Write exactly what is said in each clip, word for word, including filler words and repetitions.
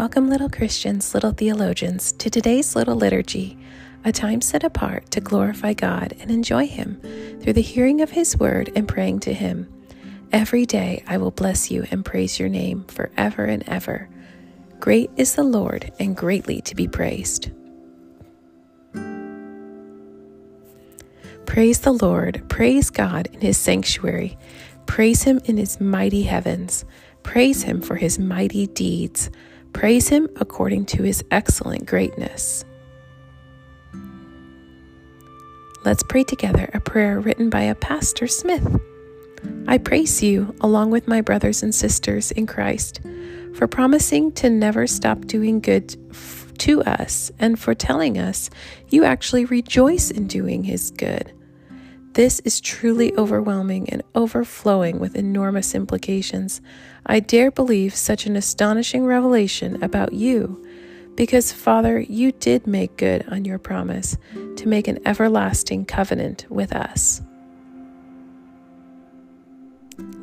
Welcome, little Christians, little theologians, to today's little liturgy, a time set apart to glorify God and enjoy Him through the hearing of His word and praying to Him. Every day I will bless you and praise your name forever and ever. Great is the Lord and greatly to be praised. Praise the Lord, praise God in His sanctuary, praise Him in His mighty heavens, praise Him for His mighty deeds. Praise Him according to His excellent greatness. Let's pray together a prayer written by a Pastor Smith. I praise you, along with my brothers and sisters in Christ, for promising to never stop doing good f- to us and for telling us you actually rejoice in doing His good. This is truly overwhelming and overflowing with enormous implications. I dare believe such an astonishing revelation about you, because, Father, you did make good on your promise to make an everlasting covenant with us.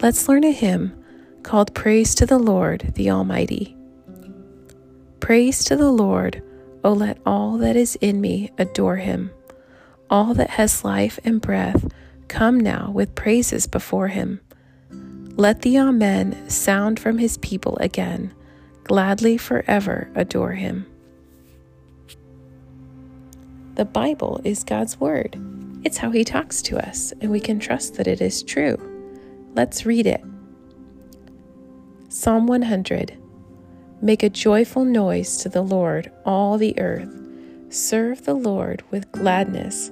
Let's learn a hymn called Praise to the Lord the Almighty. Praise to the Lord, O let all that is in me adore Him. All that has life and breath, come now with praises before Him. Let the Amen sound from His people again. Gladly forever adore Him. The Bible is God's Word. It's how He talks to us, and we can trust that it is true. Let's read it. Psalm one hundred. Make a joyful noise to the Lord, all the earth. Serve the Lord with gladness.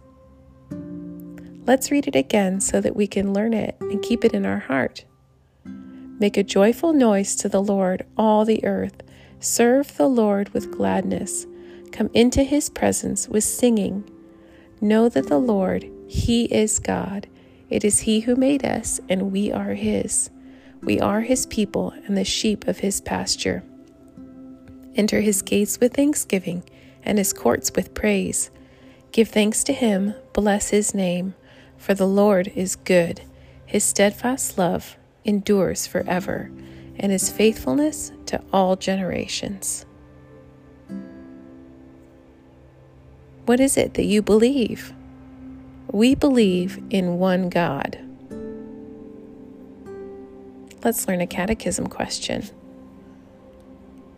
Let's read it again so that we can learn it and keep it in our heart. Make a joyful noise to the Lord, all the earth. Serve the Lord with gladness. Come into His presence with singing. Know that the Lord, He is God. It is He who made us, and we are His. We are His people and the sheep of His pasture. Enter His gates with thanksgiving and His courts with praise. Give thanks to Him, bless His name, for the Lord is good. His steadfast love endures forever, and His faithfulness to all generations. What is it that you believe? We believe in one God. Let's learn a catechism question.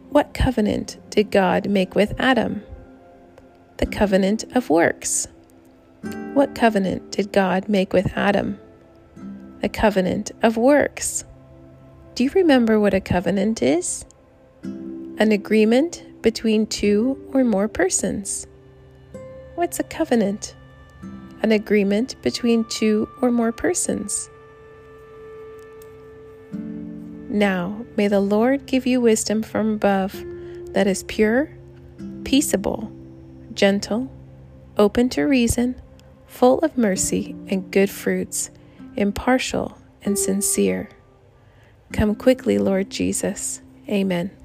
What covenant did God make with Adam? The covenant of works. What covenant did God make with Adam? The covenant of works. Do you remember what a covenant is? An agreement between two or more persons. What's a covenant? An agreement between two or more persons. Now, may the Lord give you wisdom from above that is pure, peaceable, gentle, open to reason, full of mercy and good fruits, impartial and sincere. Come quickly, Lord Jesus. Amen.